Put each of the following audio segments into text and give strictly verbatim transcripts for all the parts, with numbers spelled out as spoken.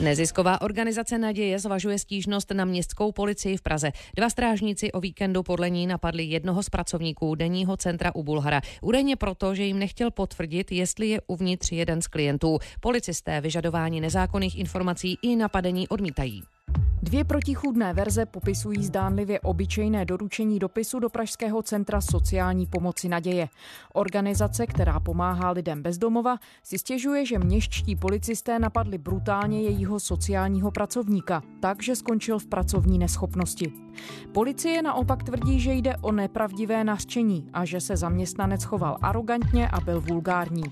Nezisková organizace Naděje zvažuje stížnost na městskou policii v Praze. Dva strážníci o víkendu podle ní napadli jednoho z pracovníků denního centra u Bulhara. Údajně proto, že jim nechtěl potvrdit, jestli je uvnitř jeden z klientů. Policisté vyžadování nezákonných informací i napadení odmítají. Dvě protichůdné verze popisují zdánlivě obyčejné doručení dopisu do pražského centra sociální pomoci Naděje. Organizace, která pomáhá lidem bez domova, si stěžuje, že městští policisté napadli brutálně jejího sociálního pracovníka, takže skončil v pracovní neschopnosti. Policie naopak tvrdí, že jde o nepravdivé nařčení a že se zaměstnanec choval arogantně a byl vulgární.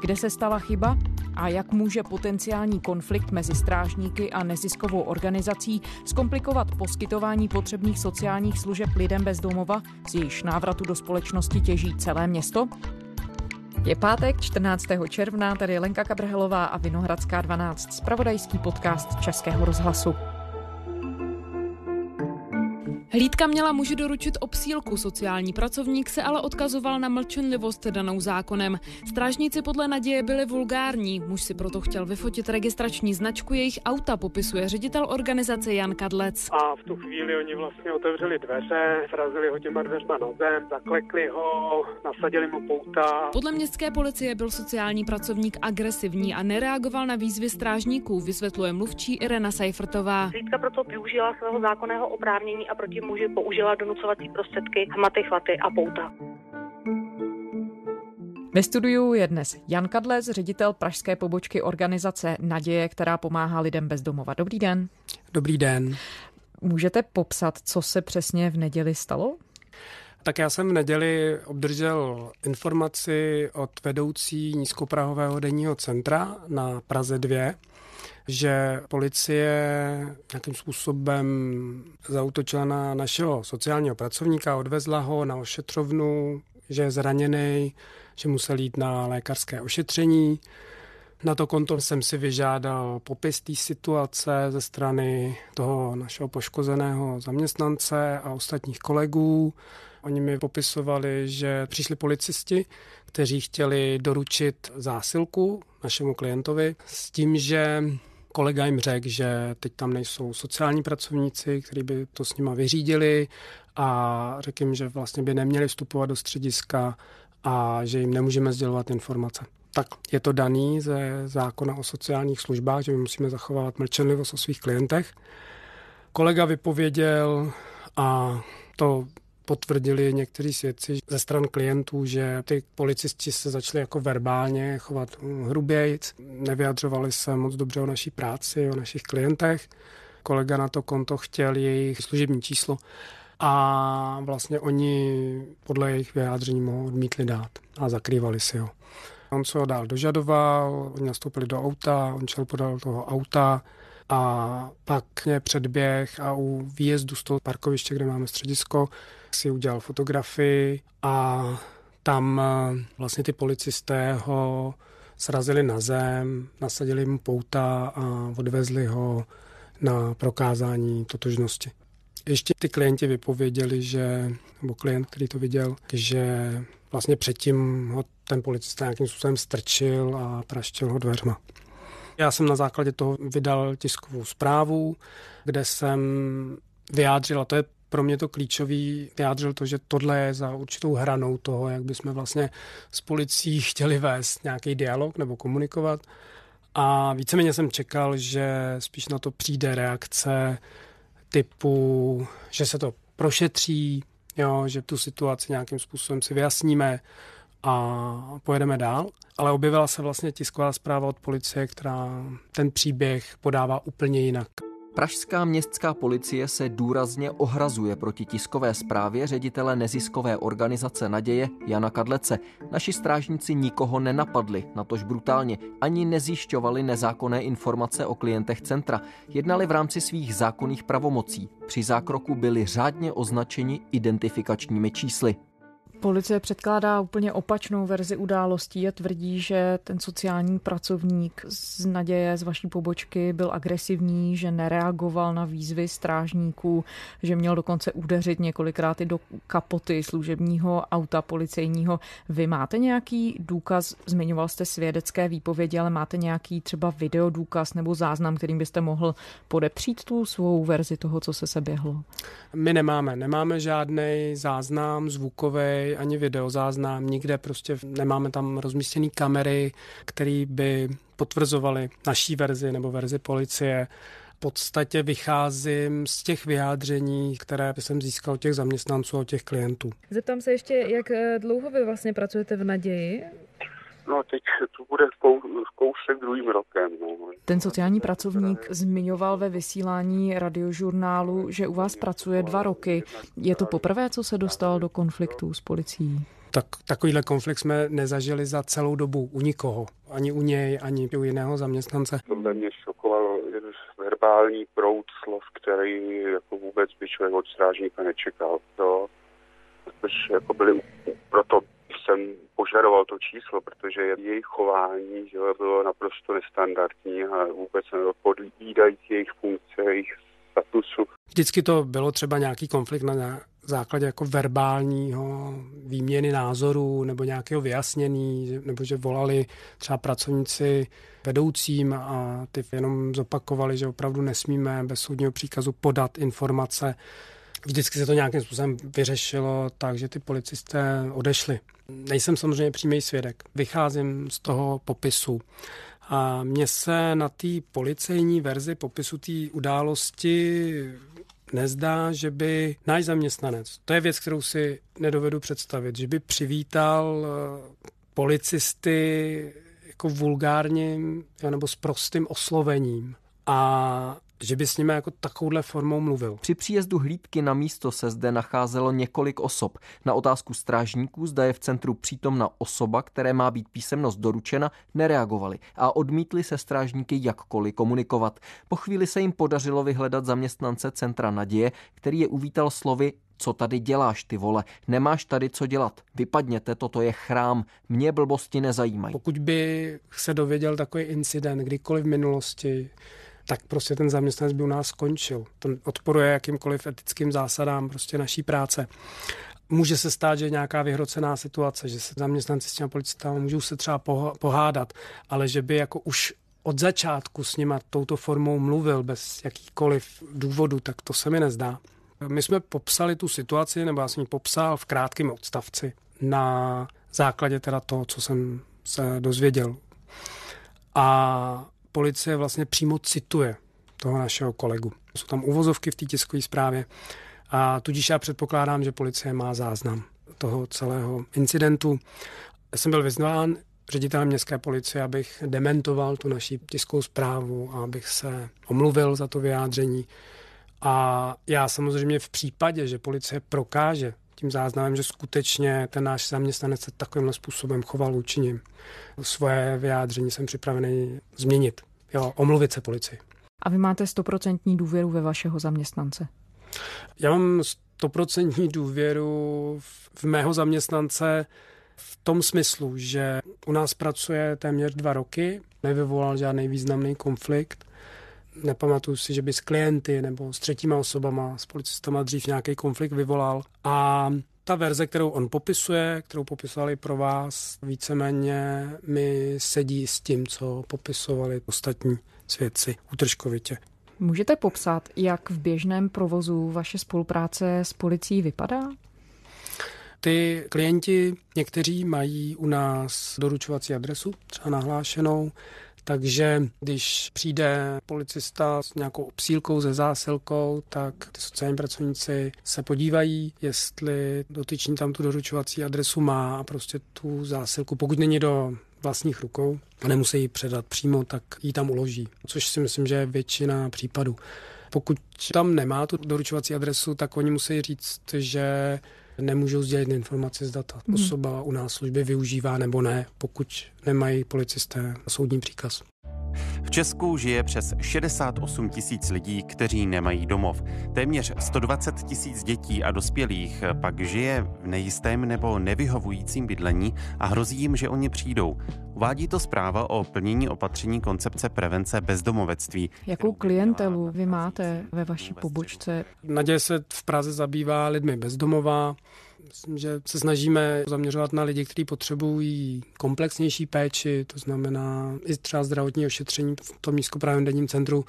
Kde se stala chyba? A jak může potenciální konflikt mezi strážníky a neziskovou organizací zkomplikovat poskytování potřebných sociálních služeb lidem bez domova, z jejichž návratu do společnosti těží celé město? Je pátek čtrnáctého června, tady Lenka Kabrhelová a Vinohradská dvanáct, zpravodajský podcast Českého rozhlasu. Hlídka měla muži doručit obsílku, sociální pracovník se ale odkazoval na mlčenlivost danou zákonem. Strážníci podle Naděje byli vulgární, muž si proto chtěl vyfotit registrační značku jejich auta, popisuje ředitel organizace Jan Kadlec. A v tu chvíli oni vlastně otevřeli dveře, srazili ho těma dveřma na zem, zaklekli ho, nasadili mu pouta. Podle městské policie byl sociální pracovník agresivní a nereagoval na výzvy strážníků, vysvětluje mluvčí Irena Seifertová. Hlídka proto využila svého zákonného oprávnění a proti muži použila donucovací prostředky, hmaty, chvaty a pouta. Ve studiu je dnes Jan Kadlec, ředitel pražské pobočky organizace Naděje, která pomáhá lidem bez domova. Dobrý den. Dobrý den. Můžete popsat, co se přesně v neděli stalo? Tak já jsem v neděli obdržel informaci od vedoucí nízkoprahového denního centra na Praze dvě, že policie nějakým způsobem zaútočila na našeho sociálního pracovníka, odvezla ho na ošetřovnu, že je zraněný, že musel jít na lékařské ošetření. Na to konto jsem si vyžádal popis té situace ze strany toho našeho poškozeného zaměstnance a ostatních kolegů. Oni mi popisovali, že přišli policisti, kteří chtěli doručit zásilku našemu klientovi s tím, že kolega jim řekl, že teď tam nejsou sociální pracovníci, kteří by to s nima vyřídili, a řekl jim, že vlastně by neměli vstupovat do střediska a že jim nemůžeme sdělovat informace. Tak je to daný ze zákona o sociálních službách, že my musíme zachovávat mlčenlivost o svých klientech. Kolega vypověděl a to potvrdili někteří svědci ze stran klientů, že ty policisti se začali jako verbálně chovat hrubějc, nevyjadřovali se moc dobře o naší práci, o našich klientech. Kolega na to konto chtěl jejich služební číslo a vlastně oni podle jejich vyjádření ho odmítli dát a zakrývali si ho. On se ho dál dožadoval, oni nastoupili do auta, on šel podal toho auta a pak mě předběh a u výjezdu z toho parkoviště, kde máme středisko, si udělal fotografii a tam vlastně ty policisté ho srazili na zem, nasadili mu pouta a odvezli ho na prokázání totožnosti. Ještě ty klienti vypověděli, že, nebo klient, který to viděl, že vlastně předtím ho ten policista nějakým způsobem strčil a praštil ho dveřma. Já jsem na základě toho vydal tiskovou zprávu, kde jsem vyjádřil, a to je pro mě to klíčový, vyjádřil to, že tohle je za určitou hranou toho, jak bychom vlastně s policií chtěli vést nějaký dialog nebo komunikovat. A víceméně jsem čekal, že spíš na to přijde reakce typu, že se to prošetří, jo, že tu situaci nějakým způsobem si vyjasníme a pojedeme dál. Ale objevila se vlastně tisková zpráva od policie, která ten příběh podává úplně jinak. Pražská městská policie se důrazně ohrazuje proti tiskové zprávě ředitele neziskové organizace Naděje Jana Kadlece. Naši strážníci nikoho nenapadli, natož brutálně, ani nezjišťovali nezákonné informace o klientech centra. Jednali v rámci svých zákonných pravomocí. Při zákroku byli řádně označeni identifikačními čísly. Policie předkládá úplně opačnou verzi událostí a tvrdí, že ten sociální pracovník z Naděje, z vaší pobočky, byl agresivní, že nereagoval na výzvy strážníků, že měl dokonce udeřit několikrát i do kapoty služebního auta policejního. Vy máte nějaký důkaz, zmiňoval jste svědecké výpovědi, ale máte nějaký třeba videodůkaz nebo záznam, kterým byste mohl podepřít tu svou verzi toho, co se seběhlo? My nemáme. Nemáme žádný záznam zvukový ani videozáznam. Nikde prostě nemáme tam rozmístěné kamery, které by potvrzovaly naší verzi nebo verzi policie. V podstatě vycházím z těch vyjádření, které jsem získal od těch zaměstnanců a od těch klientů. Zeptám se ještě, jak dlouho vy vlastně pracujete v Naději? No teď to bude kousek druhým rokem. No. Ten sociální pracovník zmiňoval ve vysílání radiožurnálu, že u vás pracuje dva roky. Je to poprvé, co se dostal do konfliktu s policií? Tak, takovýhle konflikt jsme nezažili za celou dobu u nikoho. Ani u něj, ani u jiného zaměstnance. Tohle mě šokoval verbální proud slov, který jako vůbec by člověk od strážníka nečekal. To, jako byli proto jsem požadoval to číslo, protože jejich chování že bylo naprosto nestandardní a vůbec neodpovídají jejich funkce, jejich statusu. Vždycky to bylo třeba nějaký konflikt na základě jako verbálního výměny názorů nebo nějakého vyjasnění, nebo že volali třeba pracovníci vedoucím a ty jenom zopakovali, že opravdu nesmíme bez soudního příkazu podat informace. Vždycky se to nějakým způsobem vyřešilo, takže ty policisté odešli. Nejsem samozřejmě přímý svědek. Vycházím z toho popisu. A mně se na té policejní verzi popisu té události nezdá, že by náš zaměstnanec, to je věc, kterou si nedovedu představit, že by přivítal policisty jako vulgárním nebo s prostým oslovením. A že by s nimi jako takovouhle formou mluvil. Při příjezdu hlídky na místo se zde nacházelo několik osob. Na otázku strážníků, zda je v centru přítomna osoba, které má být písemnost doručena, nereagovali a odmítli se strážníky jakkoliv komunikovat. Po chvíli se jim podařilo vyhledat zaměstnance Centra Naděje, který je uvítal slovy: co tady děláš, ty vole? Nemáš tady co dělat. Vypadněte, toto je chrám. Mě blbosti nezajímají. Pokud by se dověděl takový incident kdykoliv v minulosti, tak prostě ten zaměstnanec by u nás skončil. To odporuje jakýmkoliv etickým zásadám prostě naší práce. Může se stát, že je nějaká vyhrocená situace, že se zaměstnanci s těmi policisty můžou se třeba pohádat, ale že by jako už od začátku s nima touto formou mluvil bez jakýkoliv důvodu, tak to se mi nezdá. My jsme popsali tu situaci, nebo já jsem ji popsal v krátkém odstavci na základě teda toho, co jsem se dozvěděl. A policie vlastně přímo cituje toho našeho kolegu. Jsou tam uvozovky v té tiskové zprávě a tudíž já předpokládám, že policie má záznam toho celého incidentu. Já jsem byl vyzván ředitelem městské policie, abych dementoval tu naši tiskovou zprávu a abych se omluvil za to vyjádření. A já samozřejmě v případě, že policie prokáže tím záznamem, že skutečně ten náš zaměstnanec se takovýmhle způsobem choval vůči nim, svoje vyjádření jsem připravený změnit. Jo, omluvit se policii. A vy máte stoprocentní důvěru ve vašeho zaměstnance? Já mám stoprocentní důvěru v mého zaměstnance v tom smyslu, že u nás pracuje téměř dva roky, nevyvolal žádný významný konflikt. Nepamatuju si, že by s klienty nebo s třetíma osobama, s policistama dřív nějaký konflikt vyvolal. A ta verze, kterou on popisuje, kterou popisovali pro vás, víceméně mi sedí s tím, co popisovali ostatní svědci útržkovitě. Můžete popsat, jak v běžném provozu vaše spolupráce s policií vypadá? Ty klienti, někteří mají u nás doručovací adresu, třeba nahlášenou, takže když přijde policista s nějakou obsílkou, se zásilkou, tak ty sociální pracovníci se podívají, jestli dotyčný tam tu doručovací adresu má a prostě tu zásilku, pokud není do vlastních rukou a nemusí ji předat přímo, tak ji tam uloží, což si myslím, že je většina případů. Pokud tam nemá tu doručovací adresu, tak oni musí říct, že nemůžou sdělit informace z data. Osoba u nás služby využívá nebo ne, pokud nemají policisté soudní příkaz. V Česku žije přes šedesát osm tisíc lidí, kteří nemají domov. Téměř sto dvacet tisíc dětí a dospělých pak žije v nejistém nebo nevyhovujícím bydlení a hrozí jim, že o ně přijdou. Uvádí to zpráva o plnění opatření koncepce prevence bezdomovectví. Jakou klientelu vy máte ve vaší pobočce? Naděje se v Praze zabývá lidmi bezdomova. Myslím, že se snažíme zaměřovat na lidi, kteří potřebují komplexnější péči, to znamená i třeba zdravotní ošetření v tom nízkoprávním denním centru.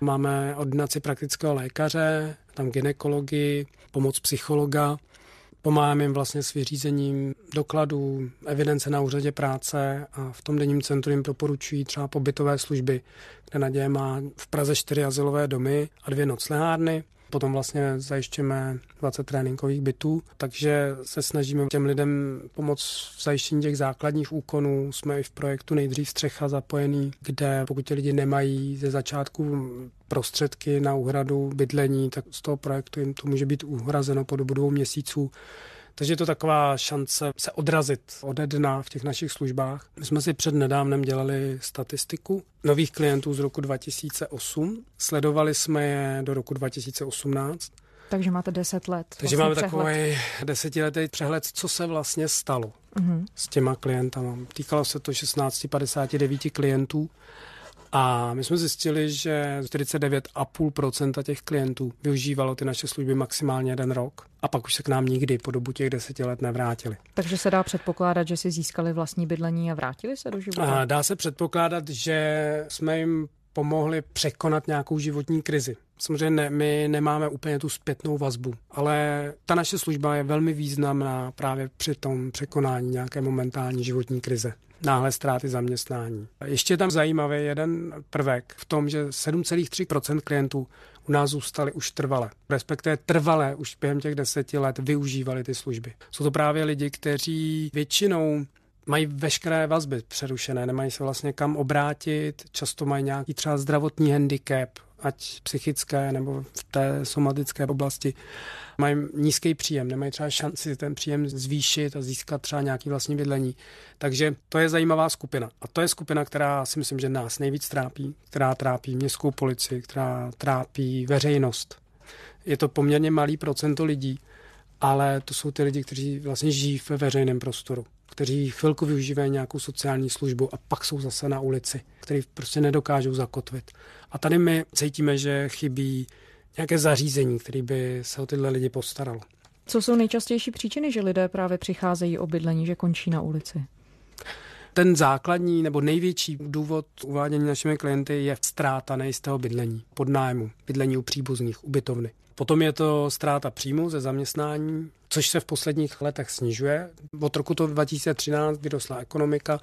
Máme ordinaci praktického lékaře, tam gynekologii, pomoc psychologa. Pomáháme jim vlastně s vyřízením dokladů, evidence na úřadě práce a v tom denním centru jim doporučují třeba pobytové služby, kde Naděje má v Praze čtyři azylové domy a dvě noclehárny. Potom vlastně zajišťujeme dvacet tréninkových bytů, takže se snažíme těm lidem pomoct v zajištění těch základních úkonů. Jsme i v projektu Nejdřív střecha zapojený, kde pokud ti lidi nemají ze začátku prostředky na úhradu bydlení, tak z toho projektu jim to může být uhrazeno po dobu dvou měsíců. Takže je to taková šance se odrazit ode dna v těch našich službách. My jsme si před nedávnem dělali statistiku nových klientů z roku dva tisíce osm. Sledovali jsme je do roku dva tisíce osmnáct. Takže máte deset let. Takže máme přehled. Takový desetiletý přehled, co se vlastně stalo mm-hmm. s těma klientama. Týkalo se to šestnáct set padesát devět klientů. A my jsme zjistili, že čtyřicet devět celá pět procenta těch klientů využívalo ty naše služby maximálně jeden rok a pak už se k nám nikdy po dobu těch deseti let nevrátili. Takže se dá předpokládat, že si získali vlastní bydlení a vrátili se do života? A dá se předpokládat, že jsme jim pomohli překonat nějakou životní krizi. Samozřejmě ne, my nemáme úplně tu zpětnou vazbu, ale ta naše služba je velmi významná právě při tom překonání nějaké momentální životní krize. Náhle ztráty zaměstnání. Ještě je tam zajímavý jeden prvek v tom, že sedm celá tři procenta klientů u nás zůstali už trvale. Respektive trvale už během těch deseti let využívali ty služby. Jsou to právě lidi, kteří většinou mají veškeré vazby přerušené, nemají se vlastně kam obrátit, často mají nějaký třeba zdravotní handicap, ať psychické nebo v té somatické oblasti, mají nízký příjem, nemají třeba šanci ten příjem zvýšit a získat třeba nějaké vlastní bydlení. Takže to je zajímavá skupina. A to je skupina, která si myslím, že nás nejvíc trápí, která trápí městskou policii, která trápí veřejnost. Je to poměrně malý procento lidí, ale to jsou ty lidi, kteří vlastně žijí ve veřejném prostoru, kteří chvilku využívají nějakou sociální službu a pak jsou zase na ulici, kteří prostě nedokážou zakotvit. A tady my cítíme, že chybí nějaké zařízení, které by se o tyhle lidi postaralo. Co jsou nejčastější příčiny, že lidé právě přicházejí o bydlení, že končí na ulici? Ten základní nebo největší důvod uvádění našimi klienty je ztráta nejistého bydlení, podnájmu, bydlení u příbuzných, ubytovny. Potom je to ztráta příjmu ze zaměstnání, což se v posledních letech snižuje. Od roku to dva tisíce třináct vyrostla ekonomika,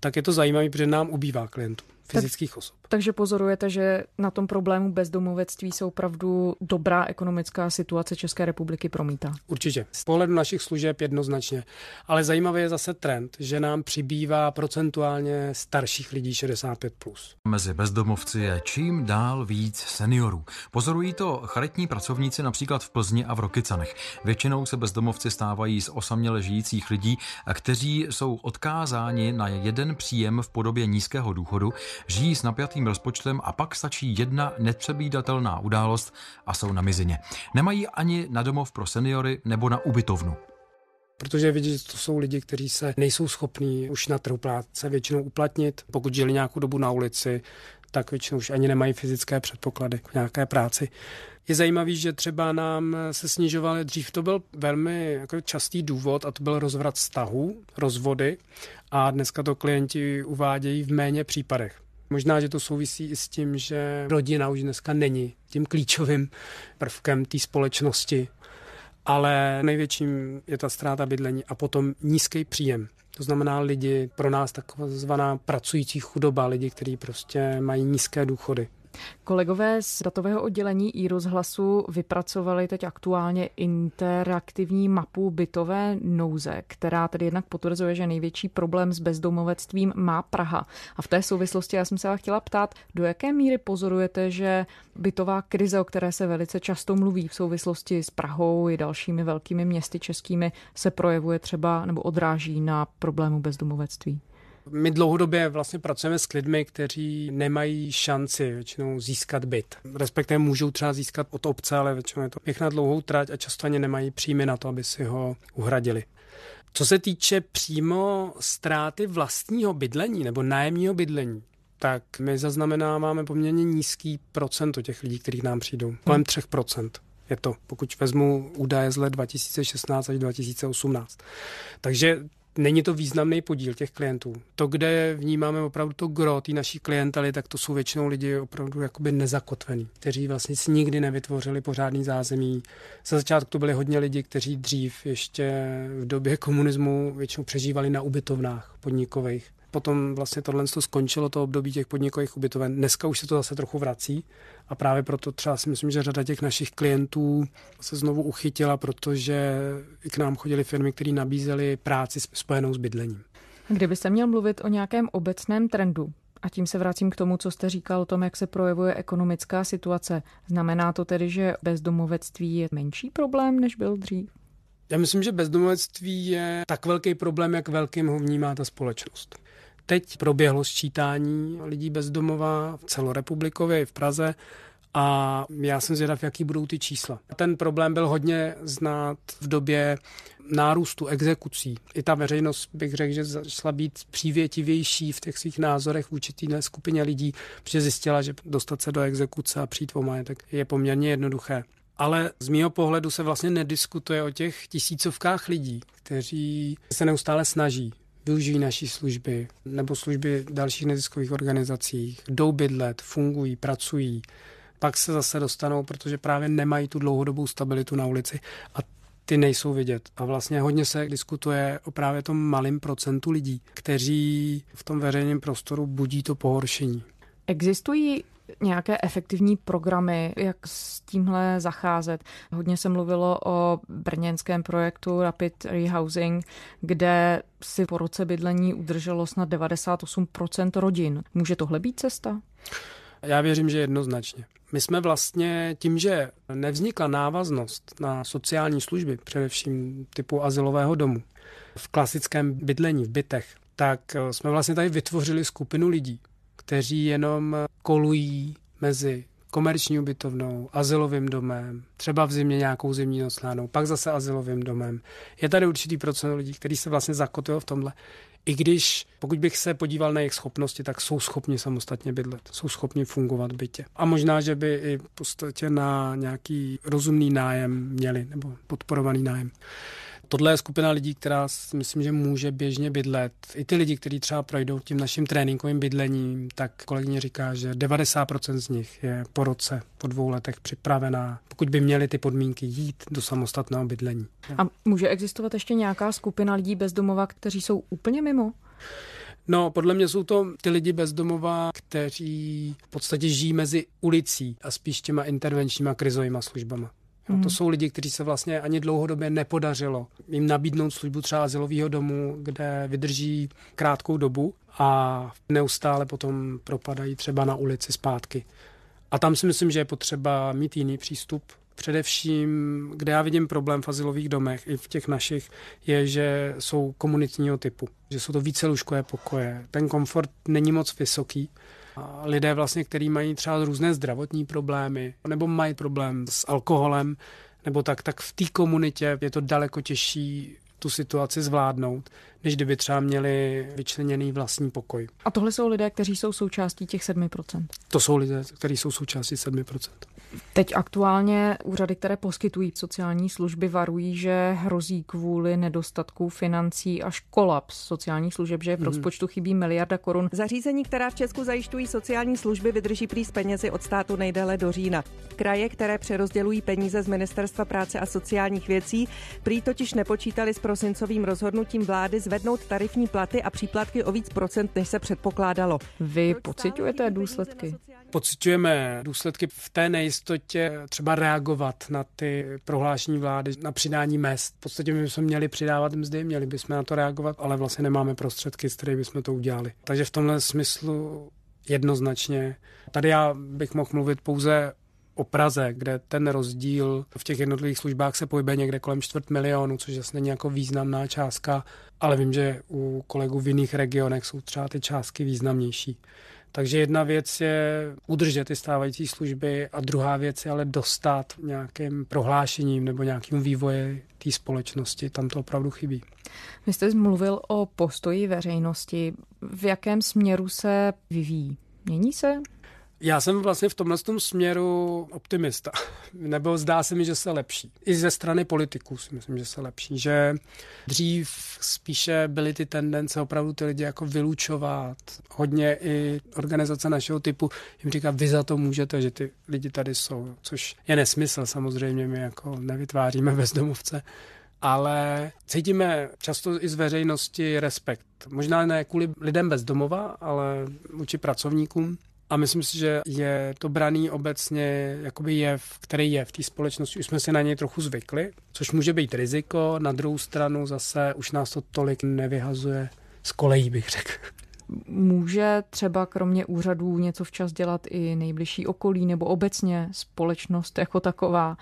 tak je to zajímavé, protože nám ubývá klientů, fyzických tak, osob. Takže pozorujete, že na tom problému bezdomovectví se opravdu dobrá ekonomická situace České republiky promítá? Určitě. Z pohledu našich služeb jednoznačně. Ale zajímavý je zase trend, že nám přibývá procentuálně starších lidí šedesát pět plus. Plus. Mezi bezdomovci je čím dál víc seniorů. Pozorují to charitní pracovníci například v Plzni a v Rokycanech. Většinou se bezdomovci stávají z osaměle žijících lidí, kteří jsou odkázáni na jeden příjem v podobě nízkého důchodu, žijí s napjatým rozpočtem a pak stačí jedna nepřebídatelná událost a jsou na mizině. Nemají ani na domov pro seniory nebo na ubytovnu. Protože vidíte, že to jsou lidi, kteří se nejsou schopní už na trhu práce většinou uplatnit. Pokud žili nějakou dobu na ulici, tak většinou už ani nemají fyzické předpoklady k nějaké práci. Je zajímavý, že třeba nám se snižovaly, dřív to byl velmi jako častý důvod a to byl rozvrat vztahů, rozvody a dneska to klienti uvádějí v méně případech. Možná, že to souvisí i s tím, že rodina už dneska není tím klíčovým prvkem té společnosti, ale největším je ta ztráta bydlení a potom nízký příjem. To znamená lidi, pro nás takzvaná pracující chudoba, lidi, kteří prostě mají nízké důchody. Kolegové z datového oddělení iRozhlasu vypracovali teď aktuálně interaktivní mapu bytové nouze, která tedy jednak potvrzuje, že největší problém s bezdomovectvím má Praha. A v té souvislosti já jsem se chtěla ptát, do jaké míry pozorujete, že bytová krize, o které se velice často mluví v souvislosti s Prahou i dalšími velkými městy českými, se projevuje třeba nebo odráží na problému bezdomovectví? My dlouhodobě vlastně pracujeme s lidmi, kteří nemají šanci většinou získat byt. Respektive můžou třeba získat od obce, ale většinou je to pěkná dlouhou trať a často ani nemají příjmy na to, aby si ho uhradili. Co se týče přímo ztráty vlastního bydlení nebo nájemního bydlení, tak my zaznamenáváme poměrně nízký procento těch lidí, kteří k nám přijdou. Kolem tři procenta je to, pokud vezmu údaje z let dva tisíce šestnáct až dva tisíce osmnáct. Takže není to významný podíl těch klientů. To, kde vnímáme opravdu to gro té naší klientely, tak to jsou většinou lidi opravdu jakoby nezakotvení, kteří vlastně si nikdy nevytvořili pořádný zázemí. Za začátku to byli hodně lidi, kteří dřív ještě v době komunismu většinou přežívali na ubytovnách podnikových. Potom vlastně tohle skončilo, to období těch podnikových ubytoven. Dneska už se to zase trochu vrací a právě proto třeba si myslím, že řada těch našich klientů se znovu uchytila, protože k nám chodily firmy, které nabízely práci spojenou s bydlením. Kdybyste měl mluvit o nějakém obecném trendu, a tím se vracím k tomu, co jste říkal o tom, jak se projevuje ekonomická situace, znamená to tedy, že bezdomovectví je menší problém, než byl dřív? Já myslím, že bezdomovectví je tak velký problém, jak velkým ho vnímá ta společnost. Teď proběhlo sčítání lidí bezdomova v celorepublikově i v Praze a já jsem zvědav, jaký budou ty čísla. Ten problém byl hodně znát v době nárůstu exekucí. I ta veřejnost, bych řekl, že začala být přívětivější v těch svých názorech vůči téhle skupině lidí, protože zjistila, že dostat se do exekuce a přijít o majetek je poměrně jednoduché. Ale z mýho pohledu se vlastně nediskutuje o těch tisícovkách lidí, kteří se neustále snaží, využijí naší služby nebo služby dalších neziskových organizací, jdou bydlet, fungují, pracují, pak se zase dostanou, protože právě nemají tu dlouhodobou stabilitu na ulici a ty nejsou vidět. A vlastně hodně se diskutuje o právě tom malém procentu lidí, kteří v tom veřejném prostoru budí to pohoršení. Existují nějaké efektivní programy, jak s tímhle zacházet. Hodně se mluvilo o brněnském projektu Rapid Rehousing, kde si po roce bydlení udrželo snad devadesát osm procent rodin. Může tohle být cesta? Já věřím, že jednoznačně. My jsme vlastně tím, že nevznikla návaznost na sociální služby, především typu azylového domu, v klasickém bydlení, v bytech, tak jsme vlastně tady vytvořili skupinu lidí, kteří jenom kolují mezi komerční ubytovnou, azylovým domem, třeba v zimě nějakou zimní noclárnou, pak zase azylovým domem. Je tady určitý procent lidí, kteří se vlastně zakotvují v tomhle. I když, pokud bych se podíval na jejich schopnosti, tak jsou schopni samostatně bydlet, jsou schopni fungovat v bytě. A možná, že by i v podstatě na nějaký rozumný nájem měli, nebo podporovaný nájem. Tohle je skupina lidí, která si myslím, že může běžně bydlet. I ty lidi, kteří třeba projdou tím naším tréninkovým bydlením, tak kolegyně říká, že devadesát procent z nich je po roce, po dvou letech připravená, pokud by měli ty podmínky, jít do samostatného bydlení. A může existovat ještě nějaká skupina lidí bezdomova, kteří jsou úplně mimo? No, podle mě jsou to ty lidi bezdomova, kteří v podstatě žijí mezi ulicí a spíš těma intervenčníma krizovýma službama. No, to jsou lidi, kteří se vlastně ani dlouhodobě nepodařilo jim nabídnout službu třeba azylového domu, kde vydrží krátkou dobu a neustále potom propadají třeba na ulici zpátky. A tam si myslím, že je potřeba mít jiný přístup. Především, kde já vidím problém v azylových domech i v těch našich, je, že jsou komunitního typu, že jsou to vícelužkové pokoje. Ten komfort není moc vysoký. A lidé vlastně, kteří mají třeba různé zdravotní problémy nebo mají problém s alkoholem nebo tak, tak v té komunitě je to daleko těžší tu situaci zvládnout, než kdyby třeba měli vyčleněný vlastní pokoj. A tohle jsou lidé, kteří jsou součástí těch sedmi procent? To jsou lidé, kteří jsou součástí sedmi procent. Teď aktuálně úřady, které poskytují sociální služby, varují, že hrozí kvůli nedostatku financí až kolaps sociálních služeb, že v rozpočtu chybí miliarda korun. Zařízení, která v Česku zajišťují sociální služby, vydrží prý s penězi od státu nejdéle do října. Kraje, které přerozdělují peníze z Ministerstva práce a sociálních věcí, prý totiž nepočítali s prosincovým rozhodnutím vlády zvednout tarifní platy a příplatky o víc procent, než se předpokládalo. Vy pociťujete důsledky? Pociťujeme důsledky v té nejistotě třeba reagovat na ty prohlášení vlády, na přidání mezd. V podstatě my bychom měli přidávat mzdy, měli bychom na to reagovat, ale vlastně nemáme prostředky, s kterými bychom to udělali. Takže v tomhle smyslu jednoznačně. Tady já bych mohl mluvit pouze o Praze, kde ten rozdíl v těch jednotlivých službách se pohybuje někde kolem čtvrt milionu, což zase není jako významná částka, ale vím, že u kolegů v jiných regionech jsou třeba ty částky významnější. Takže jedna věc je udržet ty stávající služby a druhá věc je ale dostat nějakým prohlášením nebo nějakým vývojem té společnosti. Tam to opravdu chybí. Vy jste mluvil o postoji veřejnosti. V jakém směru se vyvíjí? Mění se? Já jsem vlastně v tomhle směru optimista. Nebo zdá se mi, že se lepší. I ze strany politiků si myslím, že se lepší. Že dřív spíše byly ty tendence opravdu ty lidi jako vylučovat. Hodně i organizace našeho typu jim říká, vy za to můžete, že ty lidi tady jsou. Což je nesmysl samozřejmě, my jako nevytváříme bezdomovce. Ale cítíme často i z veřejnosti respekt. Možná ne kvůli lidem bez domova, ale vůči pracovníkům. A myslím si, že je to braný obecně jakoby jev, který je v té společnosti. Už jsme si na něj trochu zvykli, což může být riziko. Na druhou stranu zase už nás to tolik nevyhazuje z kolejí, bych řekl. Může třeba kromě úřadů něco včas dělat i nejbližší okolí nebo obecně společnost jako taková,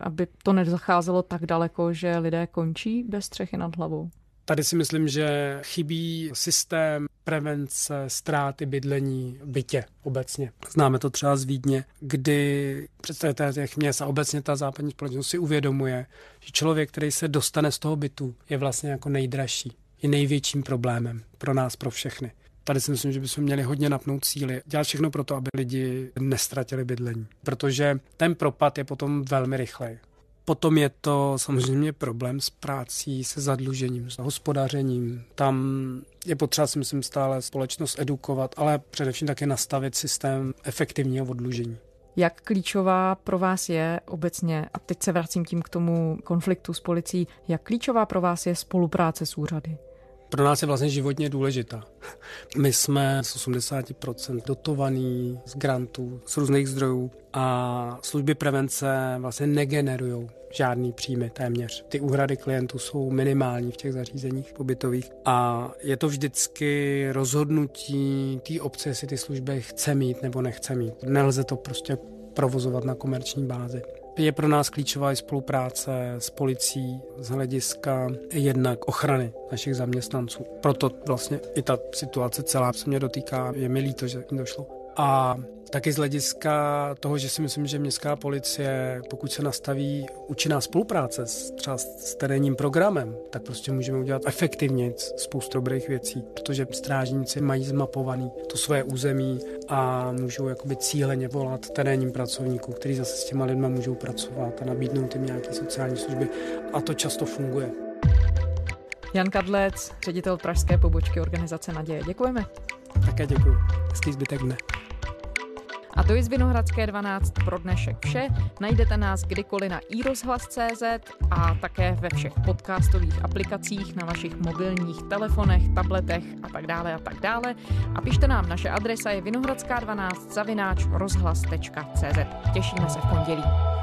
aby to nezacházelo tak daleko, že lidé končí bez střechy nad hlavou? Tady si myslím, že chybí systém prevence ztráty bydlení v bytě obecně. Známe to třeba z Vídně, kdy představitel těch měst a obecně ta západní společnost si uvědomuje, že člověk, který se dostane z toho bytu, je vlastně jako nejdražší, je největším problémem pro nás, pro všechny. Tady si myslím, že bychom měli hodně napnout síly, dělat všechno pro to, aby lidi nestratili bydlení, protože ten propad je potom velmi rychlej. Potom je to samozřejmě problém s prácí, se zadlužením, s hospodařením. Tam je potřeba, si myslím, stále společnost edukovat, ale především také nastavit systém efektivního oddlužení. Jak klíčová pro vás je obecně, a teď se vracím tím k tomu konfliktu s policií, jak klíčová pro vás je spolupráce s úřady? Pro nás je vlastně životně důležitá. My jsme z osmdesát procent dotovaní z grantů, z různých zdrojů a služby prevence vlastně negenerujou žádný příjmy téměř. Ty úhrady klientů jsou minimální v těch zařízeních pobytových a je to vždycky rozhodnutí té obce, jestli ty služby chce mít nebo nechce mít. Nelze to prostě provozovat na komerční bázi. Je pro nás klíčová i spolupráce s policií z hlediska jednak ochrany našich zaměstnanců. Proto vlastně i ta situace celá se mě dotýká, je mi líto, že jim došlo. A taky z hlediska toho, že si myslím, že městská policie, pokud se nastaví účinná spolupráce s, třeba s terénním programem, tak prostě můžeme udělat efektivně spoustu dobrých věcí, protože strážníci mají zmapovaný to svoje území a můžou jakoby cíleně volat terénním pracovníkům, kteří zase s těma lidma můžou pracovat a nabídnout jim nějaké sociální služby. A to často funguje. Jan Kadlec, ředitel pražské pobočky organizace Naděje. Děkujeme. Také děkuji. Hezký zbytek dne. A to je z Vinohradské dvanáct pro dnešek vše. Najdete nás kdykoliv na i rozhlas tečka cé zet a také ve všech podcastových aplikacích, na vašich mobilních telefonech, tabletech a tak dále a tak dále. A pište nám, naše adresa je vinohradská dvanáct zavináč rozhlas tečka cé zet. Těšíme se v pondělí.